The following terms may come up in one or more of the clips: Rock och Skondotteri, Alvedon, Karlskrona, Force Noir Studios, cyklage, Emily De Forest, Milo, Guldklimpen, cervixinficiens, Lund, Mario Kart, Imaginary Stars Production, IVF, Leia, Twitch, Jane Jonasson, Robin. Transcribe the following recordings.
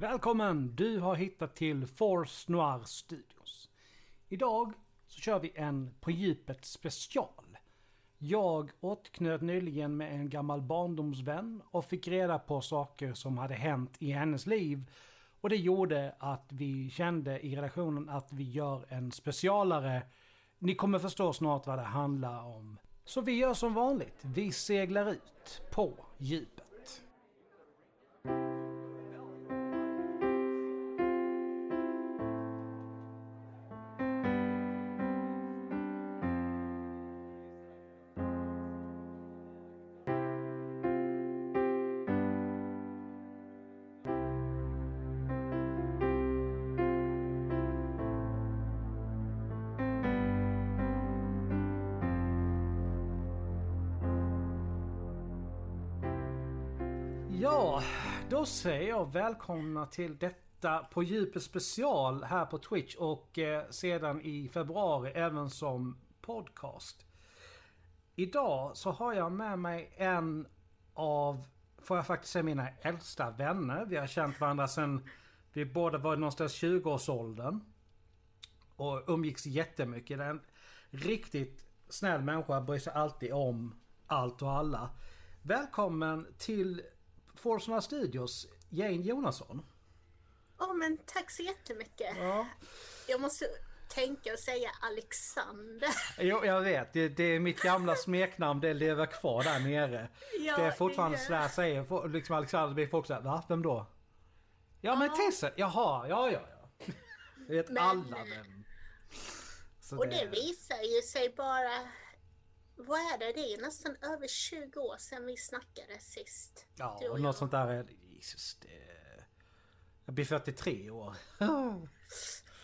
Välkommen! Du har hittat till Force Noir Studios. Idag så kör vi en på djupet special. Jag återknöt nyligen med en gammal barndomsvän och fick reda på saker som hade hänt i hennes liv. Och det gjorde att vi kände i redaktionen att vi gör en specialare. Ni kommer förstå snart vad det handlar om. Så vi gör som vanligt. Vi seglar ut på djupet. Ja, då säger jag välkomna till detta på djupet special här på Twitch och sedan i februari även som podcast. Idag så har jag med mig en av, får jag faktiskt säga, mina äldsta vänner. Vi har känt varandra sedan vi båda var någonstans 20-årsåldern och umgicks jättemycket. Det är en riktigt snäll människa, bryr sig alltid om allt och alla. Välkommen till Force Noir Studios, Jane Jonasson. Men tack så jättemycket. Ja. Jag måste tänka och säga Alexander. Jo, jag vet. Det är mitt gamla smeknamn. Det lever kvar där nere. Ja, det är fortfarande så där säger. Liksom Alexander blir folk så här, va? Vem då? Ja, men Tisse. Jaha, ja. Jag vet alla vem. Och det visar ju sig bara. Vad är det? Det är nästan över 20 år sedan vi snackade sist. Ja, och något sånt där är just det. Jag blir 43 år.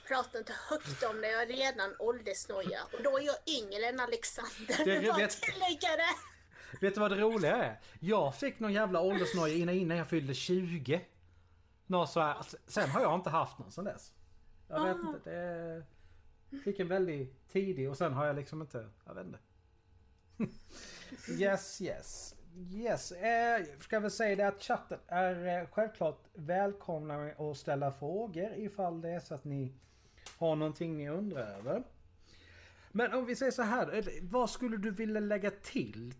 Prata inte högt om det. Jag är redan åldersnoja. Och då är jag yngre än Alexander. Vet du vad det roliga är? Jag fick någon jävla åldersnoja innan jag fyllde 20. Så här. Sen har jag inte haft någon sedan dess. Jag vet inte. Jag fick en väldigt tidig. Och sen har jag liksom inte. Jag vet inte. Yes. Ska vi säga det att chatten är självklart välkomna att ställa frågor ifall det är så att ni har någonting ni undrar över. Men om vi säger så här, vad skulle du vilja lägga till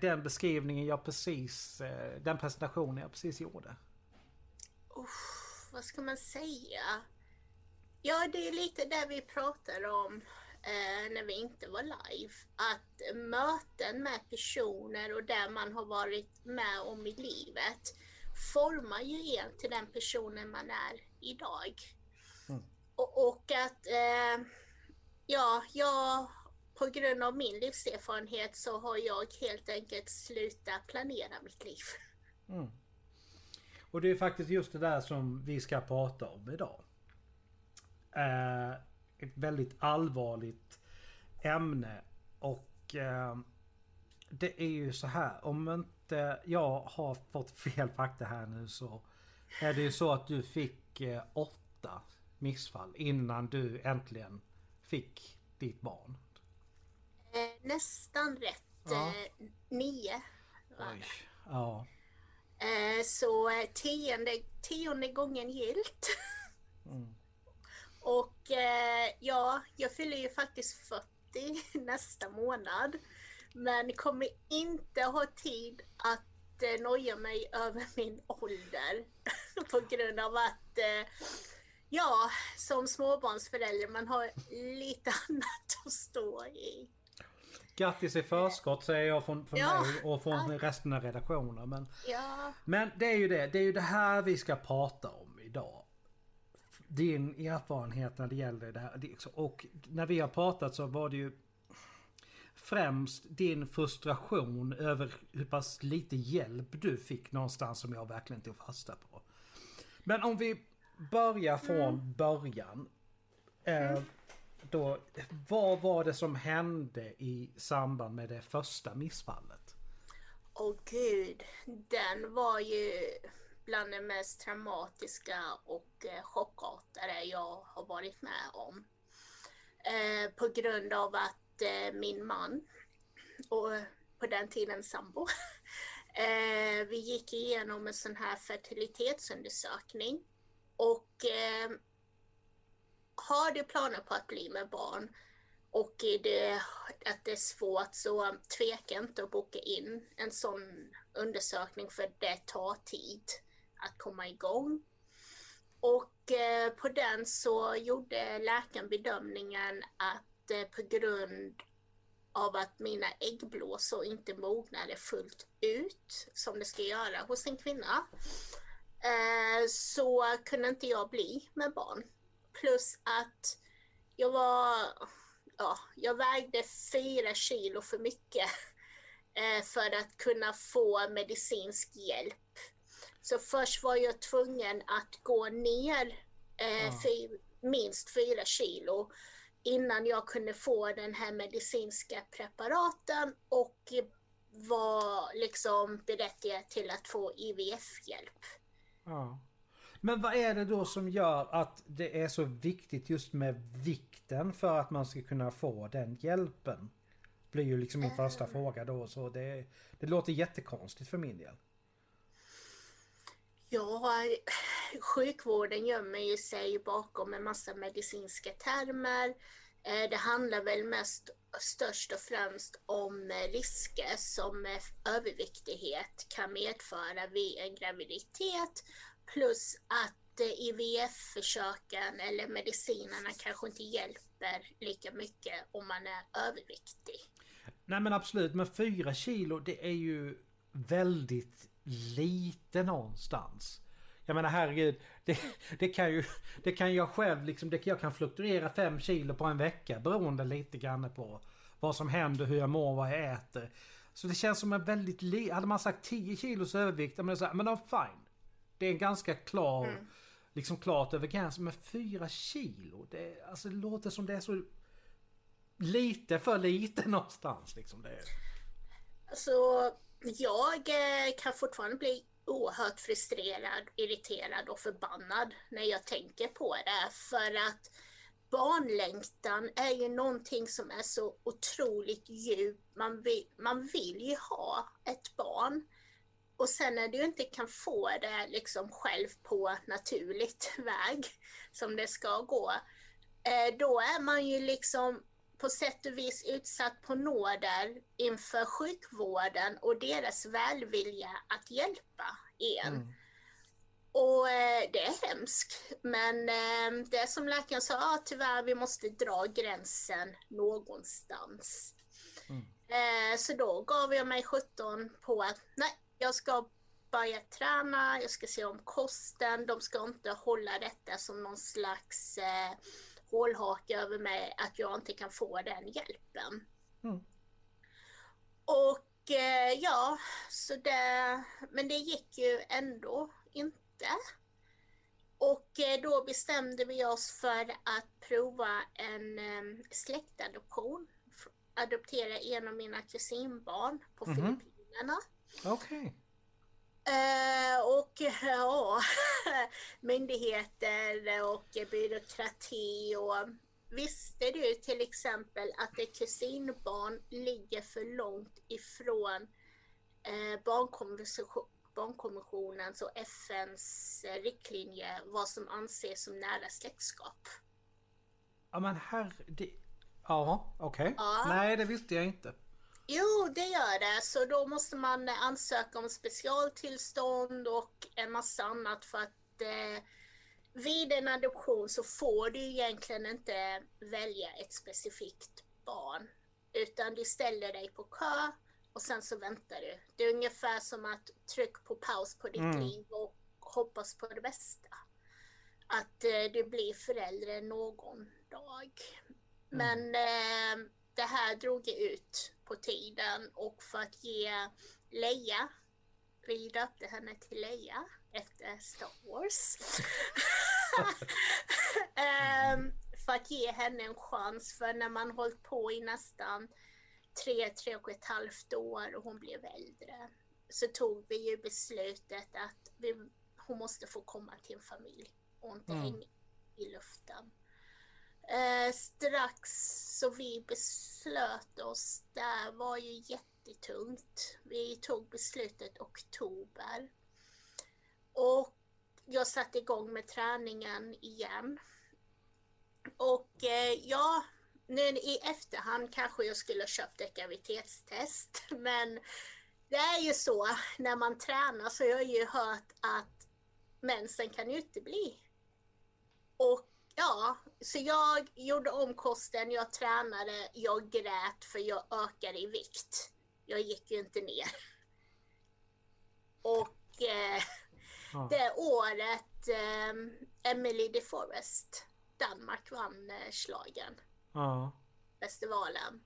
den beskrivningen jag precis, den presentationen jag precis gjorde? Vad ska man säga? Ja, det är lite där vi pratar om när vi inte var live, att möten med personer och där man har varit med om i livet formar ju en till den personen man är idag. Och att jag på grund av min livserfarenhet så har jag helt enkelt slutat planera mitt liv. Och det är faktiskt just det där som vi ska prata om idag. Ett väldigt allvarligt ämne och det är ju så här, om inte jag har fått fel fakta här nu så är det ju så att du fick 8 missfall innan du äntligen fick ditt barn. Nästan rätt, 9. Oj, ja. Så 10:e gången gilt. Och jag fyller ju faktiskt 40 nästa månad. Men kommer inte ha tid att noja mig över min ålder. På grund av att, som småbarnsförälder, man har lite annat att stå i. Grattis i förskott säger jag från mig och från resten av redaktionen. Men det är ju det här vi ska prata om idag. Din erfarenhet när det gäller det här. Och när vi har pratat så var det ju främst din frustration över hur pass lite hjälp du fick någonstans som jag verkligen tog fasta på. Men om vi börjar från början. Då, vad var det som hände i samband med det första missfallet? Gud, den var ju bland de mest traumatiska och chockartade jag har varit med om. På grund av att min man, och på den tiden sambo, vi gick igenom en sån här fertilitetsundersökning och har du planer på att bli med barn och är det, att det är svårt, så tveka inte att boka in en sån undersökning, för det tar tid att komma igång. Och på den så gjorde läkaren bedömningen att på grund av att mina äggblåsor inte mognade fullt ut som det ska göra hos en kvinna, så kunde inte jag bli med barn. Plus att jag vägde 4 kilo för mycket för att kunna få medicinsk hjälp. Så först var jag tvungen att gå ner minst 4 kilo innan jag kunde få den här medicinska preparaten och var liksom berättigad till att få IVF-hjälp. Ja. Men vad är det då som gör att det är så viktigt just med vikten för att man ska kunna få den hjälpen? Det blir ju liksom min första fråga då, så det låter jättekonstigt för min del. Ja, sjukvården gömmer ju sig bakom en massa medicinska termer. Det handlar väl störst och främst om risker som överviktighet kan medföra vid en graviditet, plus att IVF-försöken eller medicinerna kanske inte hjälper lika mycket om man är överviktig. Nej men absolut, men 4 kilo, det är ju väldigt lite någonstans. Jag menar herregud, det kan jag själv liksom, jag kan fluktuera 5 kilo på en vecka beroende lite grann på vad som händer, hur jag mår, vad jag äter. Så det känns som en väldigt hade man sagt 10 kilos övervikt, men det är så här, men fine. Det är en ganska klar liksom klart över gränsen, men 4 kilo, det alltså det låter som det är så lite för lite någonstans liksom det. Så jag kan fortfarande bli oerhört frustrerad, irriterad och förbannad när jag tänker på det. För att barnlängtan är ju någonting som är så otroligt djup. Man vill ju ha ett barn. Och sen när du inte kan få det liksom själv på naturligt väg som det ska gå, då är man ju liksom på sätt och vis utsatt på nåder inför sjukvården och deras välvilja att hjälpa en. Mm. Och det är hemskt. Men det är som läkaren sa, tyvärr vi måste dra gränsen någonstans. Mm. Så då gav jag mig 17 på att nej, jag ska börja träna, jag ska se om kosten, de ska inte hålla detta som någon slags hållhake över mig att jag inte kan få den hjälpen. Mm. Och så det, men det gick ju ändå inte. Och då bestämde vi oss för att prova en släktadoption, adoptera en av mina kusinbarn på Filippinerna. Okej. Okay. Myndigheter och byråkrati, och visste du till exempel att ett kusinbarn ligger för långt ifrån barnkonventionens och FNs riktlinjer vad som anses som nära släktskap? Ja men okej. Okay. Ja. Nej, det visste jag inte. Jo, det gör det. Så då måste man ansöka om specialtillstånd och en massa annat, för att vid en adoption så får du egentligen inte välja ett specifikt barn, utan du ställer dig på kö och sen så väntar du. Det är ungefär som att tryck på paus på ditt liv och hoppas på det bästa. Att du blir förälder någon dag. Men det här drog ut på tiden, och för att ge Leia, vi döpte henne till Leia efter Star Wars, för att ge henne en chans, för när man hållit på i nästan 3,5 år och hon blev äldre, så tog vi ju beslutet att hon måste få komma till en familj och inte hänga i luften. Strax så vi beslöt oss, det var ju jättetungt. Vi tog beslutet oktober. Och jag jag satte igång med träningen igen. Och ja, nu i efterhand kanske jag skulle ha köpt ett graviditetstest. Men det är ju så, när man tränar så har jag ju hört att mensen kan utebli. Och ja, så jag gjorde om kosten, jag tränade, jag grät för jag ökade i vikt. Jag gick ju inte ner. Och det året Emily De Forest, Danmark, vann schlagern. Festivalen.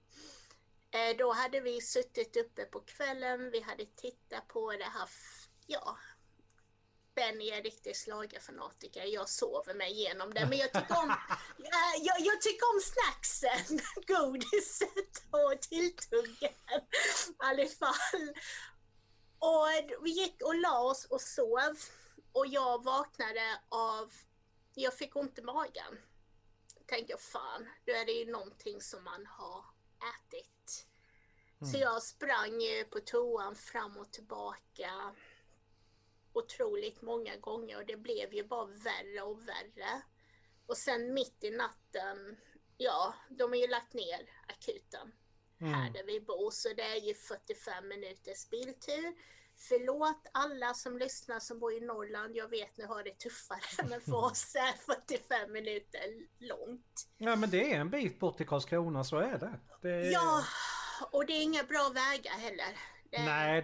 Då hade vi suttit uppe på kvällen, vi hade tittat på det här, ja. Benny är riktigt schlagerfanatiker. Jag sover mig igenom det. Men jag tycker om, jag tycker om snacksen, godiset och tilltuggen. I alla fall. Och vi gick och la oss och sov. Och jag vaknade av... Jag fick ont i magen. Tänkte jag, fan, då är det ju någonting som man har ätit. Mm. Så jag sprang på toan fram och tillbaka otroligt många gånger och det blev ju bara värre och värre. Och sen mitt i natten, ja, de har ju lagt ner akuten här där vi bor, så det är ju 45 minuters biltur. Förlåt alla som lyssnar som bor i Norrland, jag vet nu har det tuffare, men för oss är 45 minuter långt. Ja, men det är en bit bort till Karlskrona, så är det. Ja, och det är inga bra vägar heller. Nej,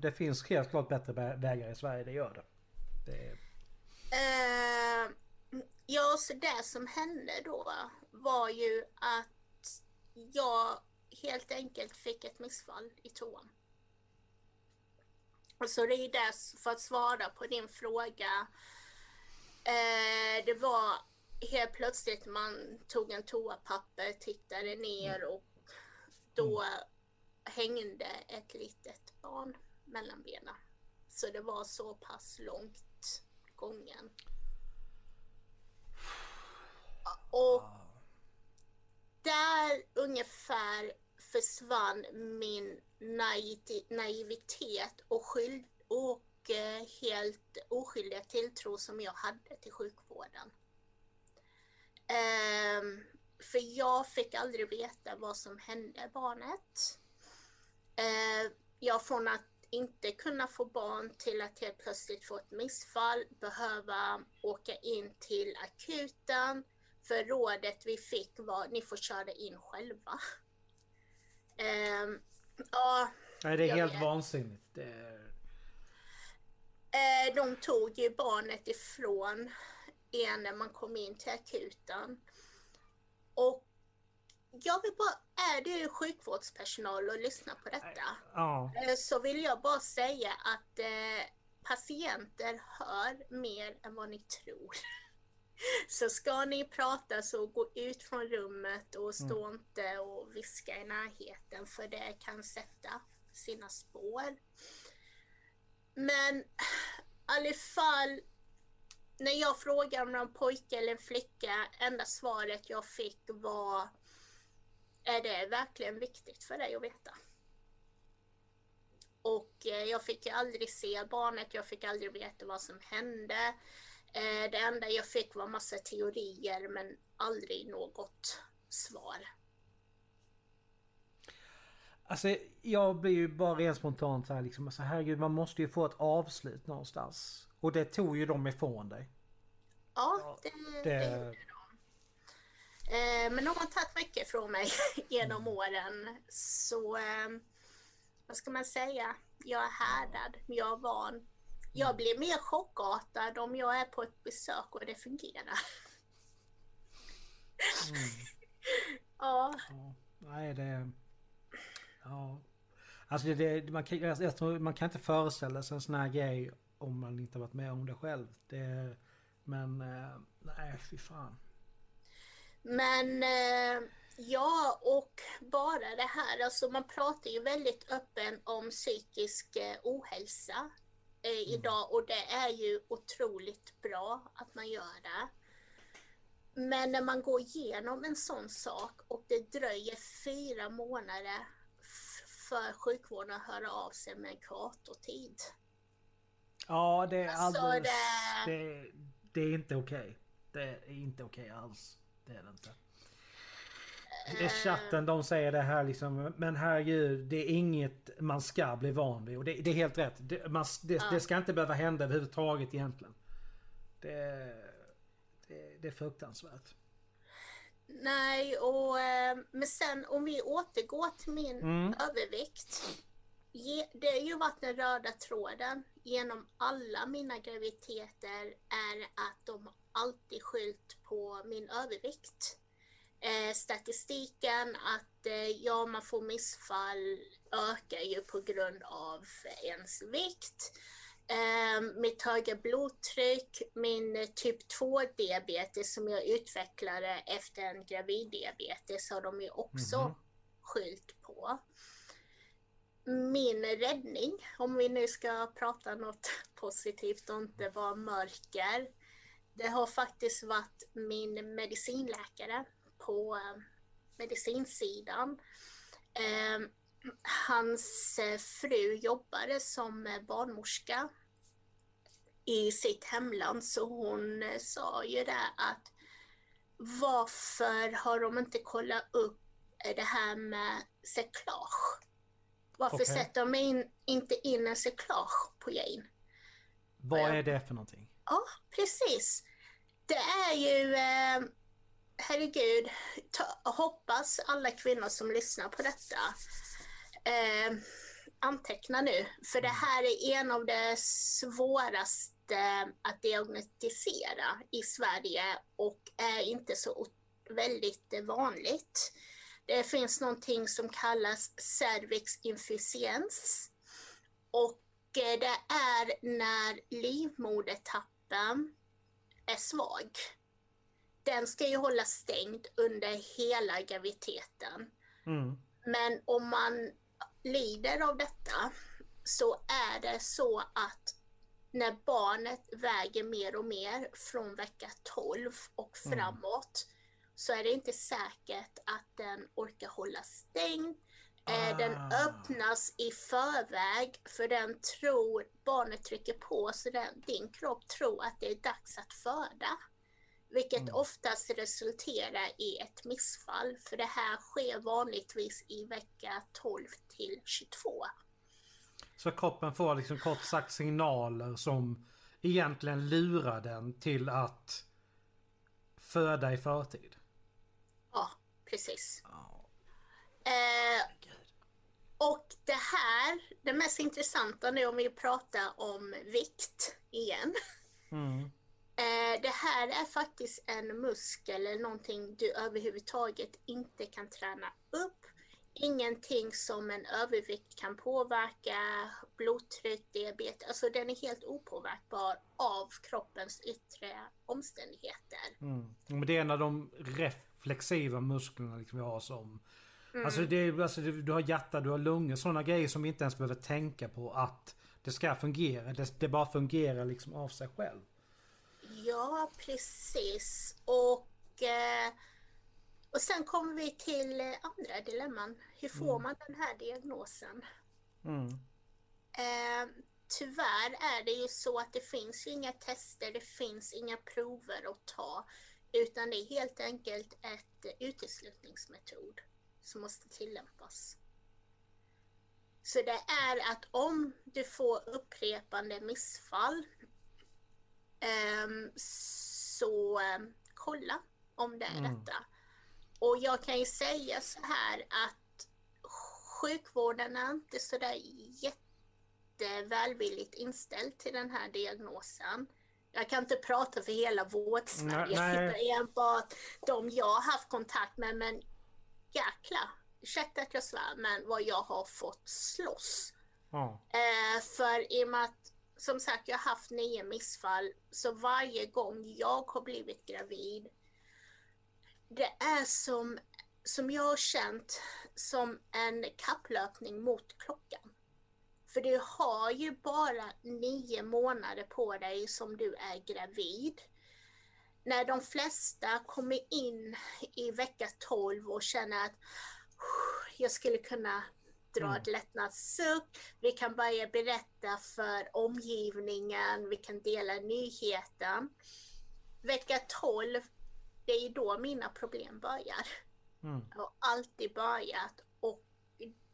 det finns helt klart bättre vägar i Sverige, det gör det. Ja, så det som hände då var ju att jag helt enkelt fick ett missfall i toan. Och så det är det, för att svara på din fråga, det var helt plötsligt man tog en toapapper, tittade ner och då... hängde ett litet barn mellan benen. Så det var så pass långt gången. Och där ungefär försvann min naivitet och helt oskyldiga tilltro som jag hade till sjukvården. För jag fick aldrig veta vad som hände barnet. Jag från att inte kunna få barn till att helt plötsligt få ett missfall, behöva åka in till akuten, för rådet vi fick var ni får köra in själva. Nej, det är helt vansinnigt. Det är... de tog ju barnet ifrån en när man kom in till akuten. Och jag vill bara, är du sjukvårdspersonal och lyssnar på detta, så vill jag bara säga att patienter hör mer än vad ni tror. Så ska ni prata så gå ut från rummet och stå inte och viska i närheten, för det kan sätta sina spår. Men i alla fall, när jag frågade om en pojke eller en flicka, enda svaret jag fick var: är det verkligen viktigt för dig att veta? Och jag fick aldrig se barnet, jag fick aldrig veta vad som hände. Det enda jag fick var massa teorier, men aldrig något svar. Alltså, jag blir ju bara rent spontant så här, liksom, alltså, herregud, man måste ju få ett avslut någonstans. Och det tog ju de ifrån dig. Ja, det gjorde de. Men de har tagit mycket från mig genom åren, så vad ska man säga, jag är härdad, jag är van. Jag blir mer chockartad om jag är på ett besök och det fungerar. Nej, det... Ja. Alltså man kan inte föreställa sig en sån här grej om man inte varit med om det själv. Det, men nej, fy fan. Men ja, och bara det här, alltså man pratar ju väldigt öppen om psykisk ohälsa idag, och det är ju otroligt bra att man gör det. Men när man går igenom en sån sak och det dröjer 4 månader för sjukvården att höra av sig med en kuratortid. Ja, det är alldeles... Alltså, Det är inte okej. Det är inte okej alls. Det är det inte. I chatten de säger det här liksom, men herregud, det är inget man ska bli van vid. Och det är helt rätt. Det ska inte behöva hända överhuvudtaget egentligen. Det är fruktansvärt. Nej, och men sen om vi återgår till min övervikt. Det har ju varit den röda tråden genom alla mina graviditeter är att de alltid skyllt på min övervikt. Statistiken att man får missfall ökar ju på grund av ens vikt. Mitt höga blodtryck, min typ 2-diabetes som jag utvecklade efter en graviddiabetes har de ju också skyllt på. Min räddning, om vi nu ska prata något positivt och inte vara mörker, det har faktiskt varit min medicinläkare på medicinsidan. Hans fru jobbade som barnmorska i sitt hemland, så hon sa ju det att varför har de inte kollat upp det här med cyklage? Varför sätter de inte in en cyklage på Jane? Vad är det för någonting? Ja, precis. Det är ju... herregud, hoppas alla kvinnor som lyssnar på detta anteckna nu. För det här är en av det svåraste att diagnostisera i Sverige och är inte så väldigt vanligt. Det finns någonting som kallas cervixinficiens och det är när livmodertappen är svag. Den ska ju hålla stängd under hela graviditeten. Men om man lider av detta så är det så att när barnet väger mer och mer från vecka 12 och framåt så är det inte säkert att den orkar hålla stängd. Den öppnas i förväg för den tror, barnet trycker på så din kropp tror att det är dags att föda. Vilket oftast resulterar i ett missfall. För det här sker vanligtvis i vecka 12 till 22. Så kroppen får liksom kort sagt signaler som egentligen lurar den till att föda i förtid. Ja, precis. Oh. Och det här, det mest intressanta nu om vi pratar om vikt igen. Det här är faktiskt en muskel eller någonting du överhuvudtaget inte kan träna upp. Ingenting som en övervikt kan påverka, blodtryck, diabetes. Alltså den är helt opåverkbar av kroppens yttre omständigheter. Men det är när de reflexiva musklerna liksom vi har som... Alltså du har hjärta, du har lungor, sådana grejer som vi inte ens behöver tänka på att det ska fungera. Det bara fungerar liksom av sig själv. Ja, precis. Och sen kommer vi till andra dilemman. Hur får man den här diagnosen? Tyvärr är det ju så att det finns ju inga tester, det finns inga prover att ta. Utan det är helt enkelt ett uteslutningsmetod som måste tillämpas. Så det är att om du får upprepande missfall... så kolla om det är detta. Och jag kan ju säga så här att sjukvården är inte så där jättevälvilligt inställd till den här diagnosen. Jag kan inte prata för hela Vård-Sverige. Jag sitter enbart de jag har haft kontakt med, men jäklar, ursäkta att jag svär, men vad jag har fått slåss. För i och med att som sagt, jag har haft 9 missfall, så varje gång jag har blivit gravid, det är som jag har känt som en kapplöpning mot klockan. För du har ju bara 9 månader på dig som du är gravid. När de flesta kommer in i vecka 12 och känner att jag skulle kunna dra ett lättnadssuck. Vi kan börja berätta för omgivningen. Vi kan dela nyheten. Vecka 12, det är då mina problem börjar. Jag har alltid börjat. Och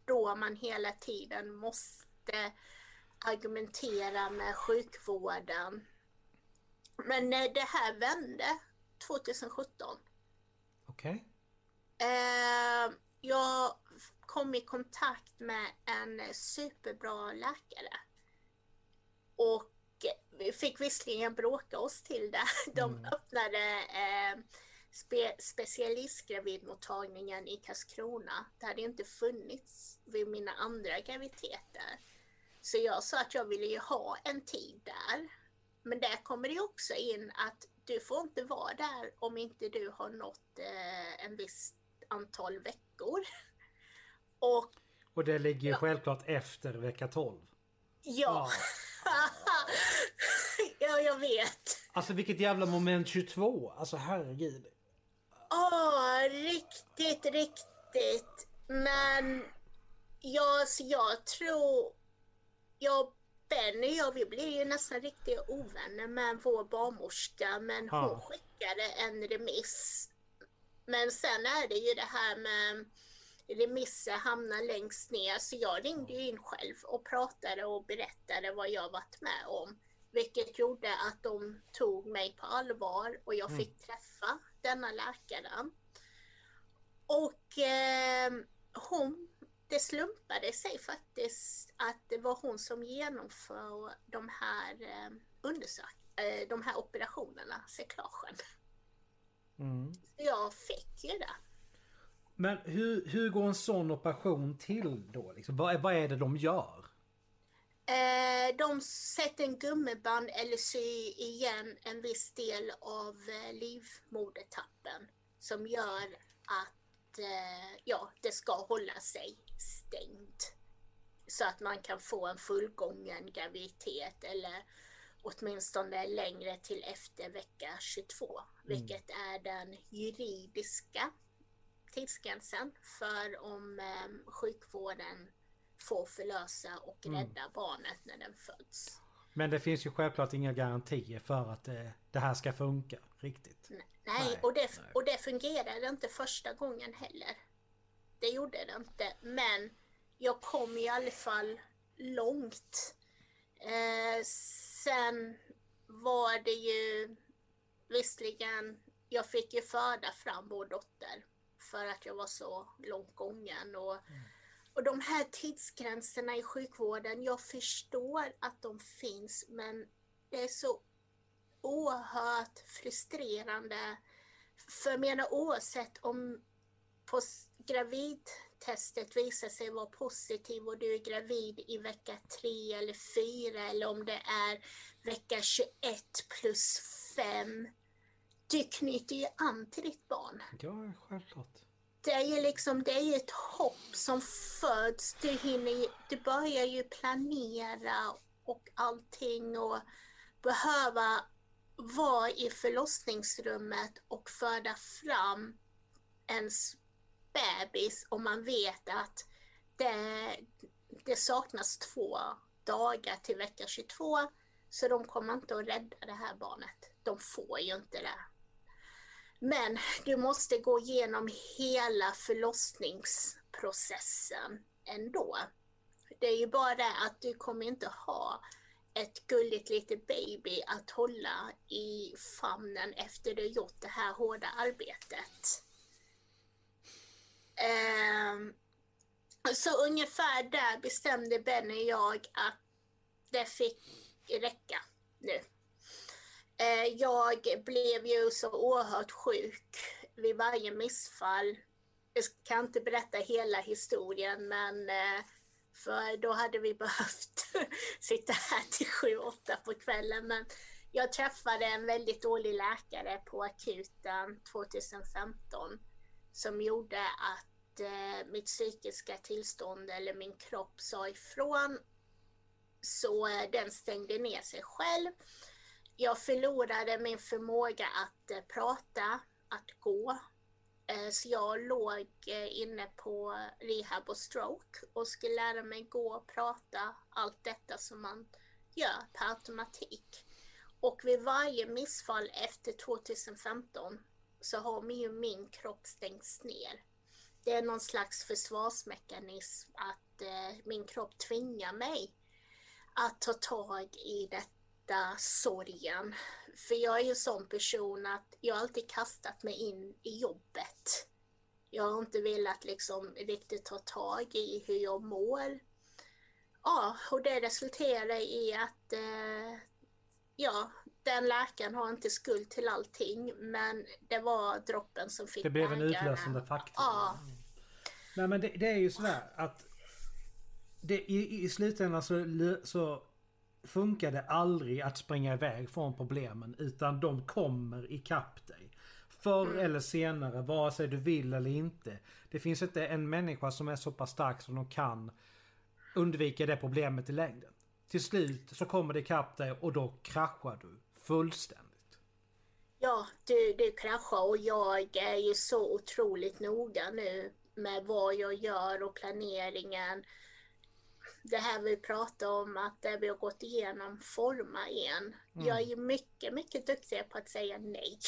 då man hela tiden måste argumentera med sjukvården. Men det här vände 2017. Okej. Jag kom i kontakt med en superbra läkare. Och vi fick visserligen bråka oss till det. De öppnade specialistgravidmottagningen i Karlskrona. Det hade inte funnits vid mina andra graviditeter. Så jag sa att jag ville ju ha en tid där. Men där kommer det också in att du får inte vara där om inte du har nått en viss antal veckor. Och det ligger ju självklart efter vecka 12. Ja. Ja, jag vet. Alltså vilket jävla moment 22. Alltså herregud. Riktigt, riktigt. Men jag tror... Vi blev ju nästan riktigt ovänner med vår barnmorska, men hon skickade en remiss. Men sen är det ju det här med remisser hamnar längst ner, så jag ringde ju in själv och pratade och berättade vad jag varit med om. Vilket gjorde att de tog mig på allvar och jag fick träffa denna läkaren. Och det slumpade sig faktiskt att det var hon som genomför de här operationerna, cyklagen. Jag fick ju det. Men hur går en sån operation till då? Liksom, vad är det de gör? De sätter en gummiband eller sy igen en viss del av livmodertappen som gör att det ska hålla sig stängt. Så att man kan få en fullgången graviditet eller åtminstone längre till efter vecka 22. Vilket är den juridiska tidsgränsen för om sjukvården får förlösa och rädda barnet när den föds. Men det finns ju självklart inga garantier för att det här ska funka riktigt. Nej. Och det fungerade inte första gången heller. Det gjorde det inte, men jag kom i alla fall långt. Sen var det ju visserligen, jag fick ju föda fram vår dotter för att jag var så långt gången och de här tidsgränserna i sjukvården, jag förstår att de finns, men det är så oerhört frustrerande, för jag menar oavsett om gravidtestet visar sig vara positiv och du är gravid i vecka 3 eller 4 eller om det är vecka 21+5. Du knyter ju an till ditt barn. Ja, självklart. Det är ju liksom, det är ju ett hopp som föds. Du börjar ju planera och allting och behöva vara i förlossningsrummet och föda fram ens bebis om man vet att det saknas 2 dagar till vecka 22, så de kommer inte att rädda det här barnet. De får ju inte det. Men du måste gå igenom hela förlossningsprocessen ändå. Det är ju bara det att du kommer inte ha ett gulligt litet baby att hålla i famnen efter du gjort det här hårda arbetet. Så ungefär där bestämde Benny och jag att det fick räcka nu. Jag blev ju så oerhört sjuk vid varje missfall. Jag kan inte berätta hela historien, men för då hade vi behövt sitta här till 7-8 på kvällen. Men jag träffade en väldigt dålig läkare på akuten 2015. Som gjorde att mitt psykiska tillstånd eller min kropp sa ifrån. Så den stängde ner sig själv. Jag förlorade min förmåga att prata, att gå. Så jag låg inne på rehab och stroke och skulle lära mig gå och prata, allt detta som man gör på automatik. Och vid varje missfall efter 2015 så har min kropp stängts ner. Det är någon slags försvarsmekanism att min kropp tvingar mig att ta tag i detta sorgen. För jag är ju en sån person att jag alltid kastat mig in i jobbet. Jag har inte velat liksom riktigt ta tag i hur jag mår. Ja, och det resulterar i att den läkaren har inte skuld till allting, men det var droppen som fick. Det blev en utlösande faktor. Ja. Nej, men det är ju så där att det, i slutändan så funkar det aldrig att springa iväg från problemen, utan de kommer ikapp dig. Förr eller senare, vare sig du vill eller inte. Det finns inte en människa som är så pass stark som de kan undvika det problemet i längden. Till slut så kommer det ikapp dig och då kraschar du fullständigt. Ja, du kraschar, och jag är ju så otroligt noga nu med vad jag gör och planeringen. Det här vi pratar om, att det vi har gått igenom formar en. Jag är ju mycket, mycket duktigare på att säga nej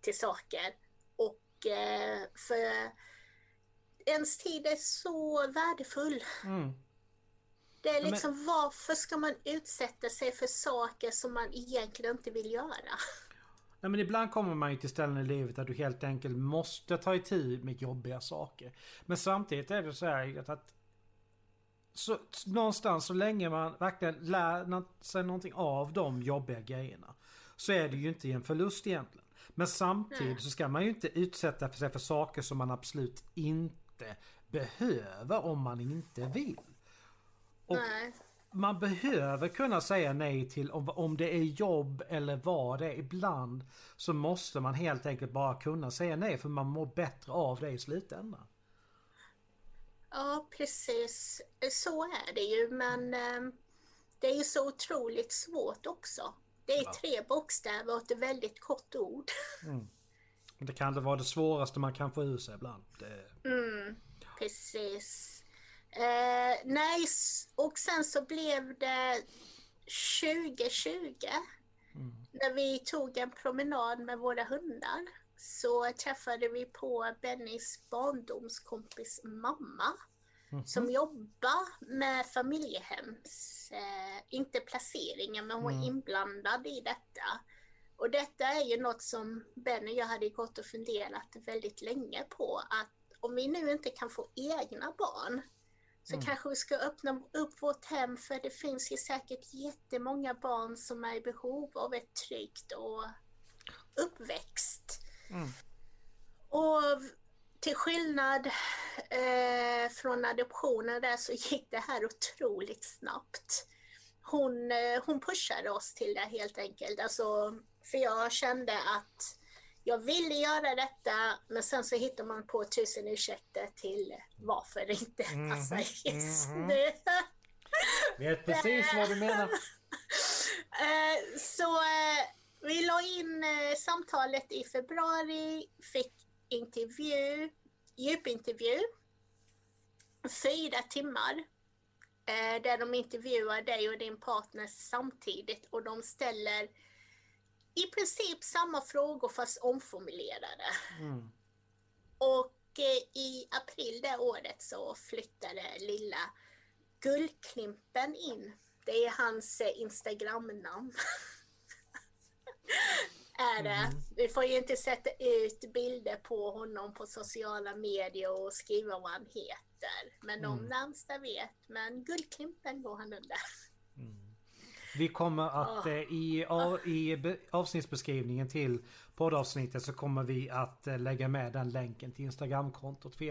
till saker. Och för ens tid är så värdefull. Det är liksom, men varför ska man utsätta sig för saker som man egentligen inte vill göra? Nej, men ibland kommer man ju till ställen i livet där du helt enkelt måste ta itu med jobbiga saker. Men samtidigt är det så här att så, någonstans så länge man verkligen lär sig någonting av de jobbiga grejerna så är det ju inte en förlust egentligen. Men samtidigt så ska man ju inte utsätta sig för saker som man absolut inte behöver om man inte vill. Och man behöver kunna säga nej till, om det är jobb eller vad det är ibland, så måste man helt enkelt bara kunna säga nej, för man mår bättre av det i slutändan. Ja, precis. Så är det ju, men det är ju så otroligt svårt också. Det är 3 bokstäver och ett väldigt kort ord. Det kan det vara det svåraste man kan få ur sig ibland. Det... precis. Nej, och sen så blev det 2020 när vi tog en promenad med våra hundar, så träffade vi på Bennys barndomskompis mamma som jobbar med familjehems, inte placeringen, men hon är inblandad i detta. Och detta är ju något som Benny och jag hade gått och funderat väldigt länge på, att om vi nu inte kan få egna barn så kanske vi ska öppna upp vårt hem, för det finns ju säkert jättemånga barn som är i behov av ett tryggt och uppväxt. Och till skillnad från adoptionen där, så gick det här otroligt snabbt. Hon pushade oss till det helt enkelt. Alltså, för jag kände att jag ville göra detta, men sen så hittar man på 1000 ursäkter till varför det inte passar just nu. Vet precis vad du menar. Så vi la in samtalet i februari, fick intervju, djupintervju, 4 timmar. Där de intervjuar dig och din partner samtidigt, och de ställer i princip samma frågor fast omformulerade. Och i april det året så flyttade lilla Guldklimpen in. Det är hans Instagram-namn. Är det. Vi får ju inte sätta ut bilder på honom på sociala medier och skriva vad han heter. Men de närmsta vet. Men Guldklimpen går han under. Vi kommer att i avsnittsbeskrivningen till poddavsnittet så kommer vi att lägga med den länken till Instagramkontot för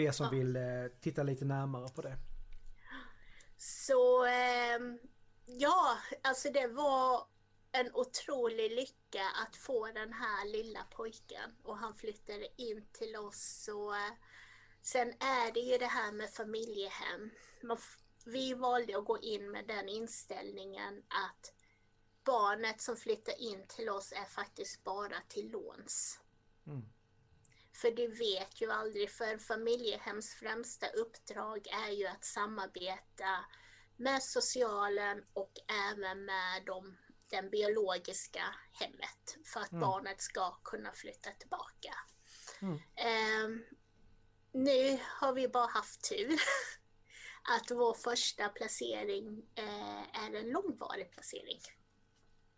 er som vill titta lite närmare på det. Så alltså det var en otrolig lycka att få den här lilla pojken, och han flyttade in till oss. Och sen är det ju det här med familjehem. Vi valde att gå in med den inställningen att barnet som flyttar in till oss är faktiskt bara till låns. För du vet ju aldrig, för familjehems främsta uppdrag är ju att samarbeta med socialen och även med den biologiska hemmet för att barnet ska kunna flytta tillbaka. Nu har vi bara haft tur att vår första placering är en långvarig placering.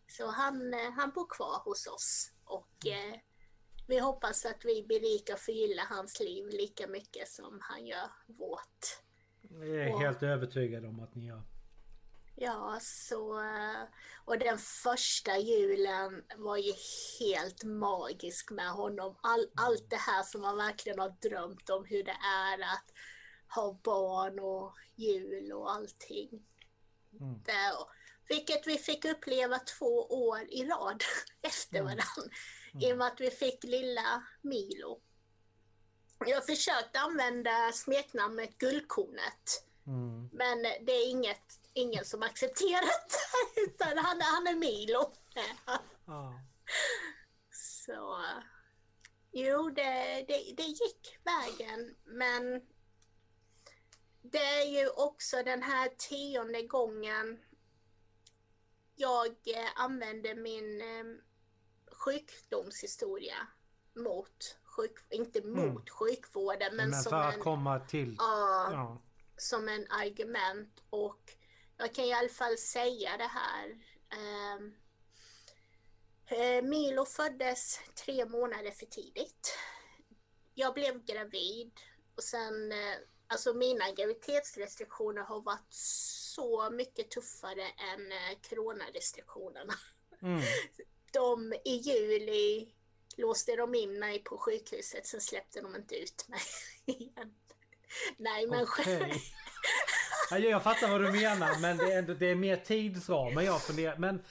Så han bor kvar hos oss och vi hoppas att vi berikar och förgyller hans liv lika mycket som han gör vårt. Jag är helt övertygad om att ni gör. Ja, så... Och den första julen var ju helt magisk med honom. Allt det här som man verkligen har drömt om, hur det är att ha barn och jul och allting. Där, vilket vi fick uppleva 2 år i rad efter varandra. I och med att vi fick lilla Milo. Jag försökte använda smeknamnet Guldkornet. Men det är ingen som accepterat det, utan han är Milo. Så jo, det gick vägen, men det är ju också den här 10:e gången jag använde min sjukdomshistoria inte mot sjukvården, men som en, komma till. Som en argument. Och jag kan i alla fall säga det här. Milo föddes 3 månader för tidigt. Jag blev gravid och sen, alltså mina graviditetsrestriktioner har varit så mycket tuffare än coronarestriktionerna. I juli låste de in mig på sjukhuset, sen släppte de inte ut mig igen. Nej, men jag fattar vad du menar, men det är mer tidsram. Men jag funderar,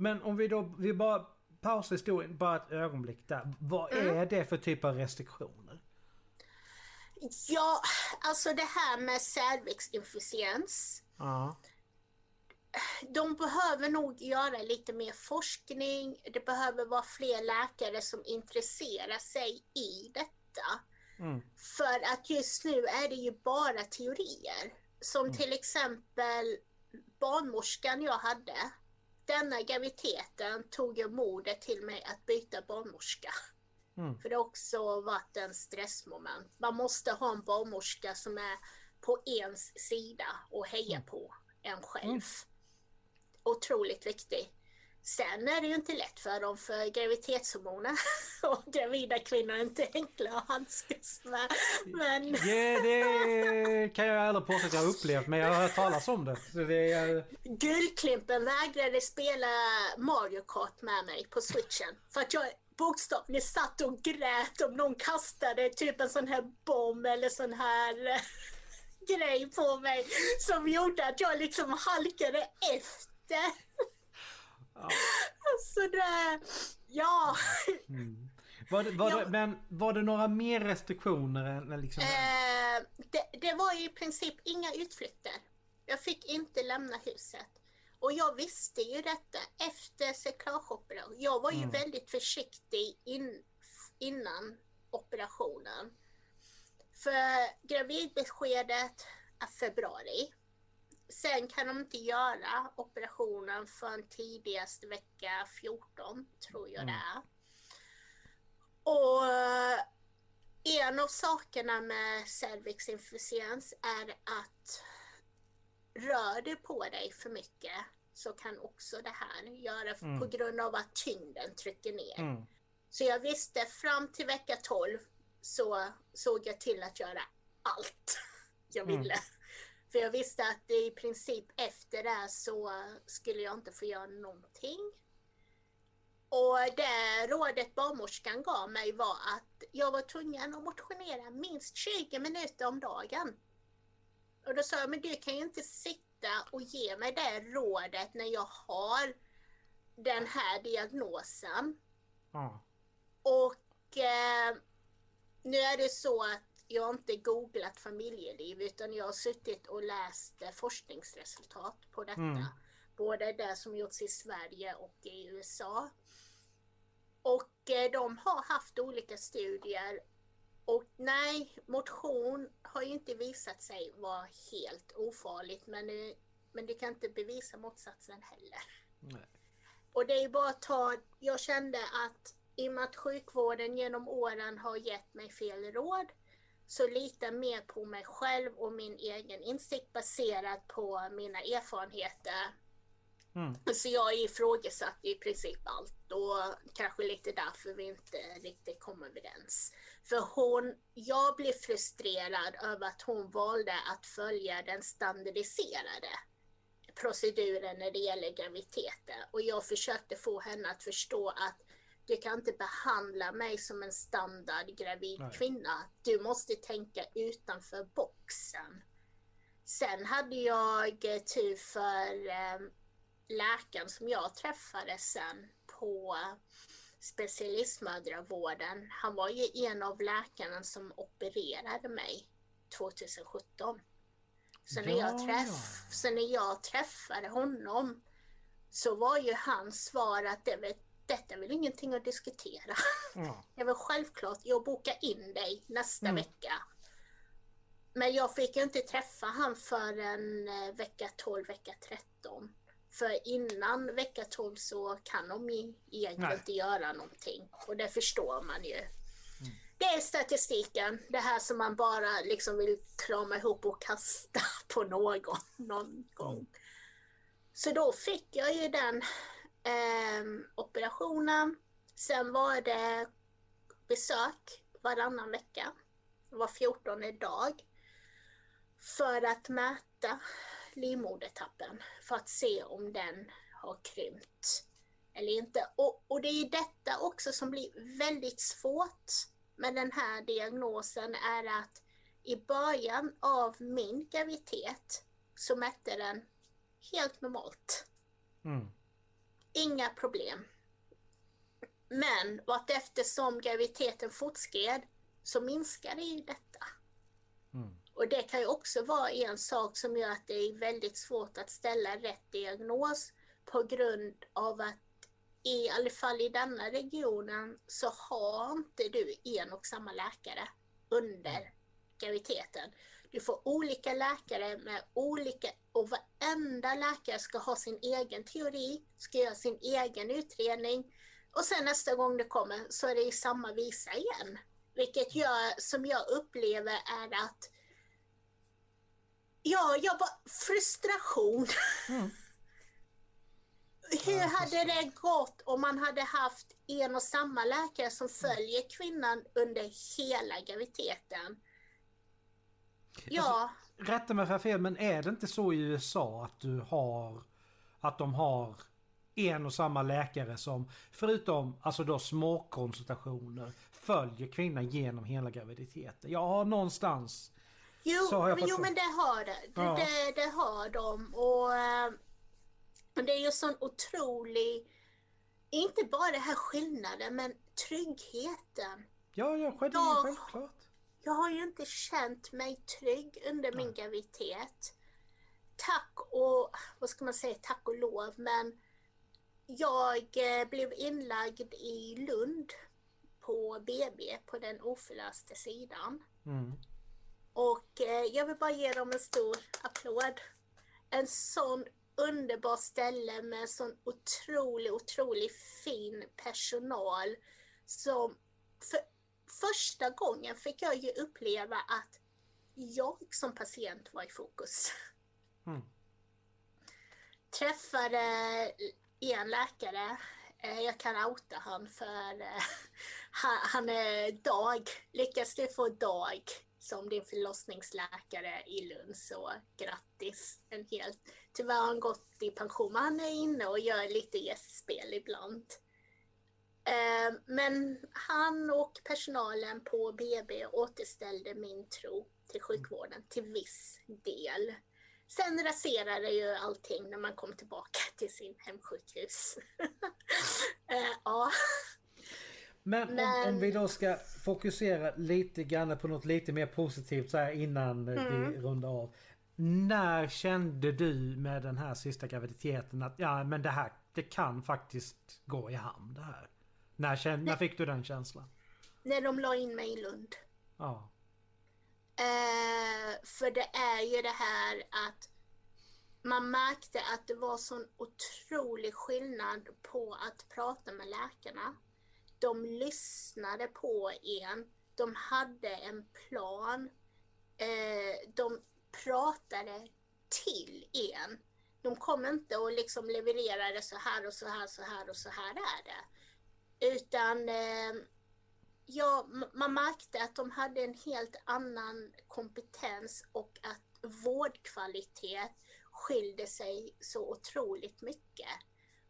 men om vi bara pausar historien bara ett ögonblick där. Vad är det för typ av restriktioner? Ja, alltså det här med cervixinficiens. De behöver nog göra lite mer forskning. Det behöver vara fler läkare som intresserar sig i detta. För att just nu är det ju bara teorier. Som till exempel barnmorskan jag hade. Denna graviditeten tog jag modet till mig att byta barnmorska. För det har också varit en stressmoment. Man måste ha en barnmorska som är på ens sida och hejar på en själv. Otroligt viktig. Sen är det ju inte lätt för dem, för graviditetshormoner och gravida kvinnor är inte enkla att handskas med. Men... Ja, det kan jag aldrig påstå att jag har upplevt, men jag har hört talas om det. Så det är... Guldklimpen vägrade spela Mario Kart med mig på Switchen för att jag bokstavligt satt och grät om någon kastade typ en sån här bomb eller sån här grej på mig som gjorde att jag liksom halkade efter. Så det, Men var det några mer restriktioner än liksom? Det var i princip inga utflykter. Jag fick inte lämna huset. Och jag visste ju detta efter cervixoperationen. Jag var ju väldigt försiktig innan operationen. För gravidbeskedet är februari. Sen kan de inte göra operationen förrän tidigast vecka 14, tror jag det är. Och en av sakerna med cervixinficiens är att rör du på dig för mycket så kan också det här göra på grund av att tyngden trycker ner. Så jag visste fram till vecka 12 så såg jag till att göra allt jag ville. För jag visste att i princip efter det så skulle jag inte få göra någonting. Och det rådet barnmorskan gav mig var att jag var tvungen att motionera minst 20 minuter om dagen. Och då sa jag, men du kan ju inte sitta och ge mig det rådet när jag har den här diagnosen. Och nu är det så att jag har inte googlat familjeliv, utan jag har suttit och läst forskningsresultat på detta. Både det som gjorts i Sverige och i USA. Och de har haft olika studier. Och nej, motion har ju inte visat sig vara helt ofarligt, men du kan inte bevisa motsatsen heller. Nej. Och det är bara att ta, jag kände att i och med att sjukvården genom åren har gett mig fel råd, så litar mer på mig själv och min egen insikt baserat på mina erfarenheter. Mm. Så jag ifrågasatt i princip allt, och kanske lite därför vi inte riktigt kom överens. För jag blev frustrerad över att hon valde att följa den standardiserade proceduren när det gäller graviditeter. Och jag försökte få henne att förstå att du kan inte behandla mig som en standard gravid kvinna. Du måste tänka utanför boxen. Sen hade jag tur för läkaren som jag träffade sen på specialistmödravården. Han var ju en av läkarna som opererade mig 2017. Så när, jag träffade honom så var ju hans svar att detta är väl ingenting att diskutera. Ja. Det var självklart, jag bokar in dig nästa vecka. Men jag fick ju inte träffa han förrän vecka 12, vecka 13. För innan vecka 12 så kan de egentligen inte göra någonting. Och det förstår man ju. Mm. Det är statistiken. Det här som man bara liksom vill krama ihop och kasta på någon gång. Så då fick jag ju den operationen. Sen var det besök varannan vecka. Var 14:e dag. För att mäta livmodertappen. För att se om den har krympt eller inte. Och det är detta också som blir väldigt svårt med den här diagnosen, är att i början av min graviditet så mätte den helt normalt. Mm. Inga problem. Men eftersom graviditeten fortskred så minskade ju detta. Mm. Och det kan ju också vara en sak som gör att det är väldigt svårt att ställa rätt diagnos, på grund av att i alla fall i denna regionen så har inte du en och samma läkare under graviditeten. Du får olika läkare med olika, och varenda läkare ska ha sin egen teori, ska göra sin egen utredning, och sen nästa gång det kommer så är det i samma visa igen. Vilket jag upplever är att jag bara frustration. Mm. Hur hade det gått om man hade haft en och samma läkare som följer kvinnan under hela graviditeten? Ja. Alltså, rätta mig för fel, men är det inte så i USA att de har en och samma läkare som, förutom alltså då små konsultationer, följer kvinnan genom hela graviditeten? Jag har någonstans. Jo, men det har det. Ja. Det har de. Och det är ju sån otrolig, inte bara det här skillnaden, men tryggheten. Jag har ju inte känt mig trygg under min graviditet. Tack och lov, men jag blev inlagd i Lund på BB, på den oförlösta sidan. Mm. Och jag vill bara ge dem en stor applåd. En sån underbar ställe med sån otrolig fin personal. Som för första gången fick jag ju uppleva att jag som patient var i fokus. Mm. Träffade en läkare. Jag kan outa han, för han är Dag. Lyckas du få Dag som din förlossningsläkare i Lund, så grattis. Tyvärr har han gått i pension, men han är inne och gör lite gästspel ibland. Men han och personalen på BB återställde min tro till sjukvården till viss del. Sen raserade ju allting när man kom tillbaka till sin hemsjukhus. Ja. Men om vi då ska fokusera lite grann på något lite mer positivt så här innan vi rundar av. När kände du med den här sista graviditeten att det kan faktiskt gå i hamn det här? När fick du den känslan? När de la in mig i Lund. Ja. För det är ju det här att man märkte att det var sån otrolig skillnad på att prata med läkarna. De lyssnade på en. De hade en plan. De pratade till en. De kom inte och liksom levererade så här och så här, så här och så här är det. Utan ja, man märkte att de hade en helt annan kompetens och att vårdkvalitet skilde sig så otroligt mycket.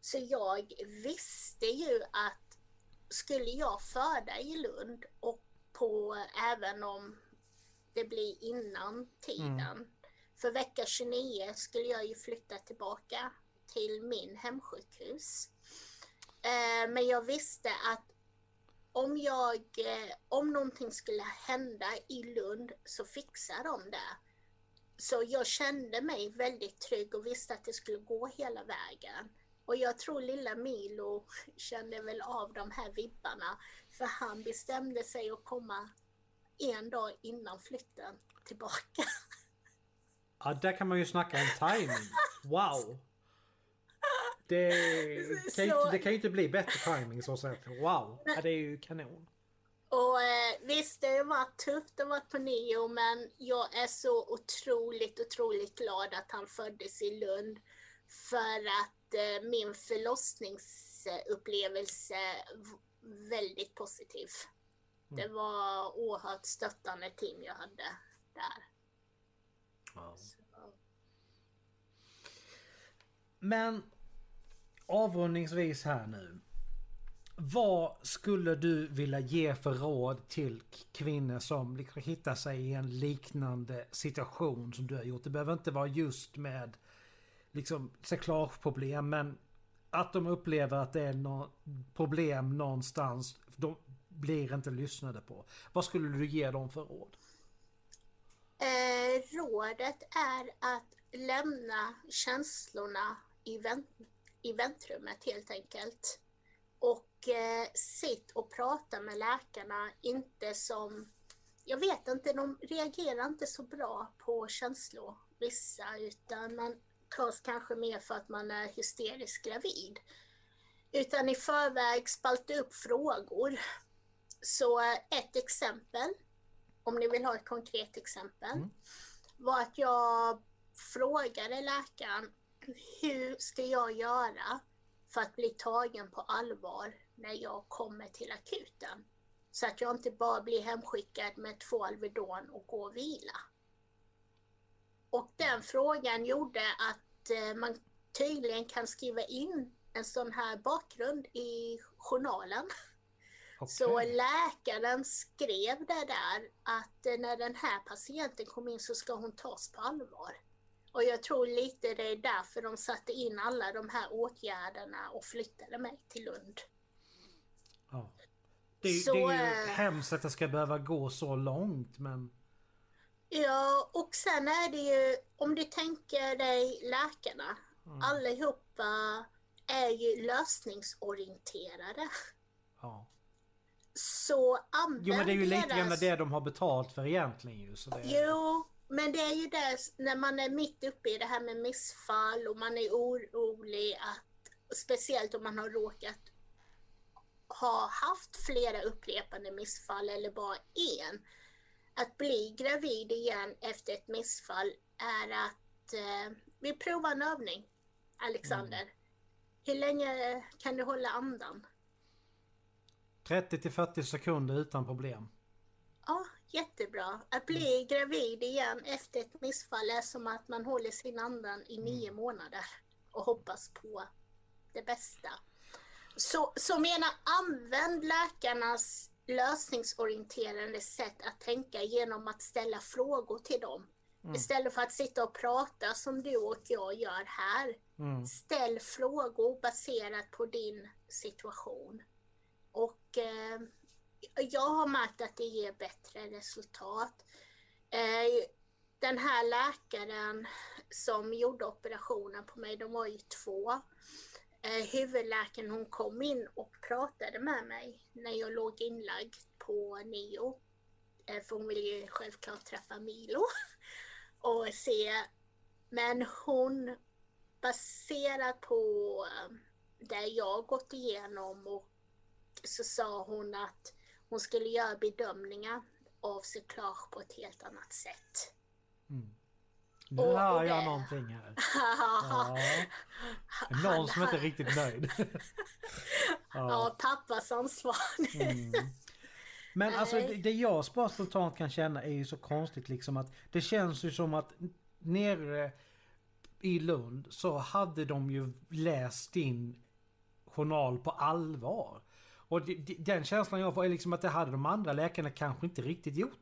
Så jag visste ju att skulle jag föda i Lund och på, även om det blir innan tiden, för vecka 29 skulle jag ju flytta tillbaka till min hemsjukhus. Men jag visste att om någonting skulle hända i Lund så fixar de det. Så jag kände mig väldigt trygg och visste att det skulle gå hela vägen. Och jag tror lilla Milo kände väl av de här vibbarna. För han bestämde sig att komma en dag innan flytten tillbaka. Ja, där kan man ju snacka om timing. Wow! Det kan ju inte bli bättre timing så sett. Wow, det är ju kanon. Och visst, det var tufft att vara på Neo, men jag är så otroligt glad att han föddes i Lund. För att min förlossningsupplevelse var väldigt positiv. Det var oerhört stöttande team jag hade där. Wow. Men avrundningsvis här nu. Vad skulle du vilja ge för råd till kvinnor som hittar sig i en liknande situation som du har gjort? Det behöver inte vara just med ciclageproblem, men att de upplever att det är något problem någonstans, de blir inte lyssnade på. Vad skulle du ge dem för råd? Rådet är att lämna känslorna i väntrummet helt enkelt. Och sitt och prata med läkarna, inte som, jag vet inte, de reagerar inte så bra på känslor vissa, utan man tas kanske mer för att man är hysteriskt gravid. Utan i förväg spalta upp frågor. Så ett exempel, om ni vill ha ett konkret exempel, var att jag frågade läkaren, hur ska jag göra för att bli tagen på allvar när jag kommer till akuten? Så att jag inte bara blir hemskickad med 2 Alvedon och går och vila. Och den frågan gjorde att man tydligen kan skriva in en sån här bakgrund i journalen. Okay. Så läkaren skrev det där att när den här patienten kom in så ska hon tas på allvar. Och jag tror lite det är därför de satte in alla de här åtgärderna och flyttade mig till Lund. Ja. Det är ju hemskt att det ska behöva gå så långt, men... Ja, och sen är det ju, om du tänker dig läkarna, allihopa är ju lösningsorienterade. Ja. Så använder men det är ju lite grann det de har betalt för egentligen ju. Så det... Jo, men det är ju det när man är mitt uppe i det här med missfall och man är orolig att, speciellt om man har råkat ha haft flera upprepande missfall eller bara en. Att bli gravid igen efter ett missfall är att vi provar en övning, Alexander. Hur länge kan du hålla andan? 30-40 sekunder utan problem. Ja, jättebra. Att bli gravid igen efter ett missfall är som att man håller sin andan i 9 månader och hoppas på det bästa. Så menar, använd läkarnas lösningsorienterande sätt att tänka genom att ställa frågor till dem. Istället för att sitta och prata som du och jag gör här. Ställ frågor baserat på din situation. Och jag har märkt att det ger bättre resultat. Den här läkaren som gjorde operationen på mig, de var ju 2. huvudläkaren hon kom in och pratade med mig när jag låg inlagd på Neo. För hon ville ju självklart träffa Milo och se. Men hon, baserat på det jag gått igenom, och så sa hon att hon skulle göra bedömningar av cyklage på ett helt annat sätt. Mm. Nu hör jag någonting här. Ja. Någon som inte är riktigt nöjd. Ja, pappas ansvar. Mm. Men alltså det jag bara spontant kan känna är ju så konstigt liksom, att det känns ju som att nere i Lund så hade de ju läst in journal på allvar. Och den känslan jag får är liksom att det hade de andra läkarna kanske inte riktigt gjort.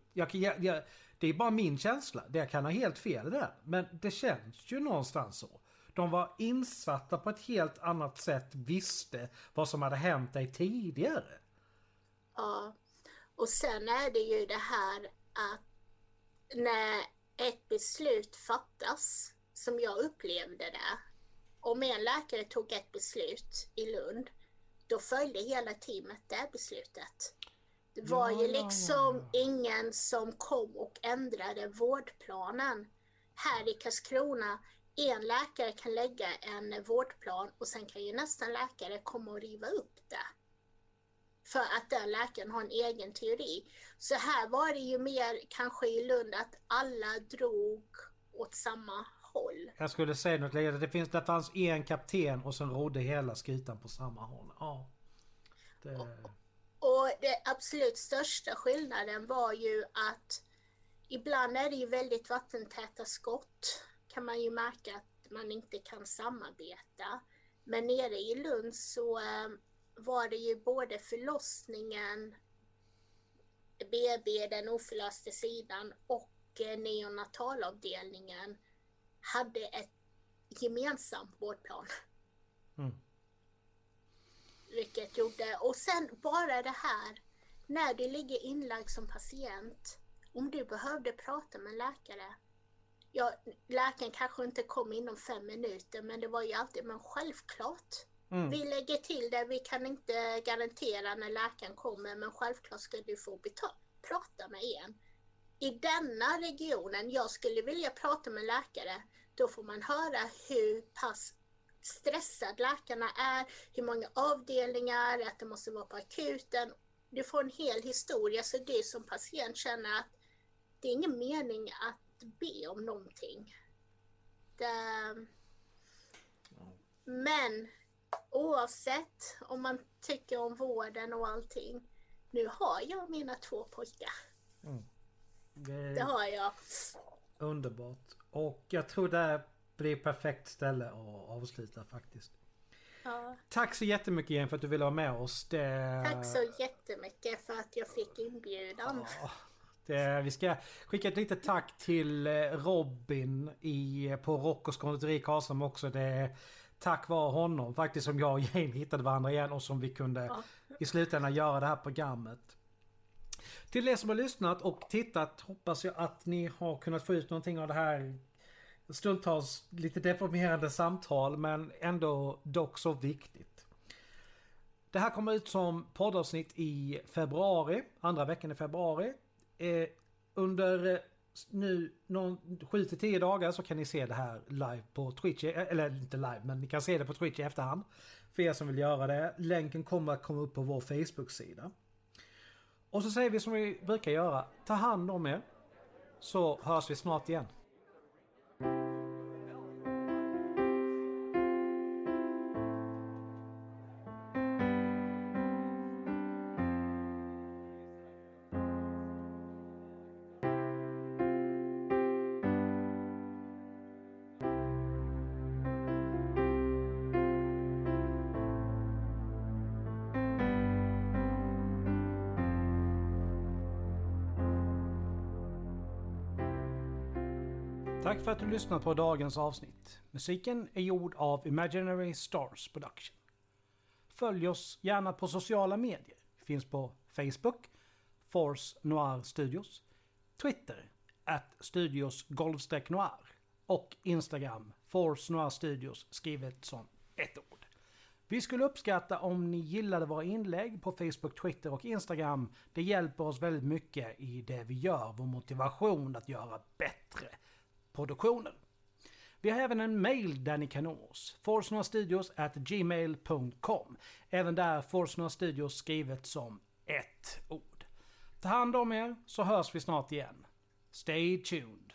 Det är bara min känsla. Det kan ha helt fel där. Men det känns ju någonstans så. De var insatta på ett helt annat sätt. Visste vad som hade hänt dig tidigare. Ja. Och sen är det ju det här att när ett beslut fattas, som jag upplevde det. Om en läkare tog ett beslut i Lund, då följde hela teamet det beslutet. Det var ju liksom ingen som kom och ändrade vårdplanen. Här i Karlskrona, en läkare kan lägga en vårdplan och sen kan ju nästa läkare komma och riva upp det. För att den läkaren har en egen teori. Så här var det ju mer kanske i Lund att alla drog åt samma håll. Jag skulle säga något läge. Det fanns en kapten och sen rodde hela skutan på samma håll. Ja. Det... Och det absolut största skillnaden var ju att ibland är det ju väldigt vattentäta skott. Kan man ju märka att man inte kan samarbeta. Men nere i Lund så... var det ju både förlossningen, BB, den oförlösta sidan, och neonatalavdelningen hade ett gemensamt vårdplan. Mm. Vilket gjorde, och sen bara det här, när du ligger inlagd som patient, om du behövde prata med läkare, läkaren kanske inte kom inom 5 minuter, men det var ju alltid, men självklart. Mm. Vi lägger till det, vi kan inte garantera när läkaren kommer, men självklart ska du få prata med en. I denna regionen, jag skulle vilja prata med läkare, då får man höra hur pass stressad läkarna är, hur många avdelningar, att det måste vara på akuten. Du får en hel historia, så du som patient känner att det är ingen mening att be om någonting. Men oavsett om man tycker om vården och allting. Nu har jag mina 2 pojkar. Mm. Det har jag. Underbart. Och jag tror det här blir ett perfekt ställe att avsluta faktiskt. Ja. Tack så jättemycket igen för att du ville vara med oss. Tack så jättemycket för att jag fick inbjudan. Ja. Vi ska skicka ett litet tack till Robin på Rock och Skondotteri i Karlskrona också. Det är tack vare honom faktiskt som jag och Jane hittade varandra igen och som vi kunde i slutändan göra det här programmet. Till er som har lyssnat och tittat, hoppas jag att ni har kunnat få ut någonting av det här stundtals lite deprimerande samtal, men ändå dock så viktigt. Det här kommer ut som poddavsnitt i februari, andra veckan i februari. Under nu 7-10 dagar så kan ni se det här live på Twitch, eller inte live, men ni kan se det på Twitch i efterhand för er som vill göra det. Länken kommer att komma upp på vår Facebook-sida. Och så säger vi som vi brukar göra, ta hand om er, så hörs vi snart igen. Tack för att du lyssnat på dagens avsnitt. Musiken är gjord av Imaginary Stars Production. Följ oss gärna på sociala medier. Vi finns på Facebook, Force Noir Studios, Twitter, @studios_noir och Instagram, Force Noir Studios, skrivet som ett ord. Vi skulle uppskatta om ni gillade våra inlägg på Facebook, Twitter och Instagram. Det hjälper oss väldigt mycket i det vi gör, vår motivation att göra bättre produktioner. Vi har även en mail där ni kan nå oss. forsnastudios@gmail.com. Även där Force Noir Studios skrivet som ett ord. Ta hand om er så hörs vi snart igen. Stay tuned!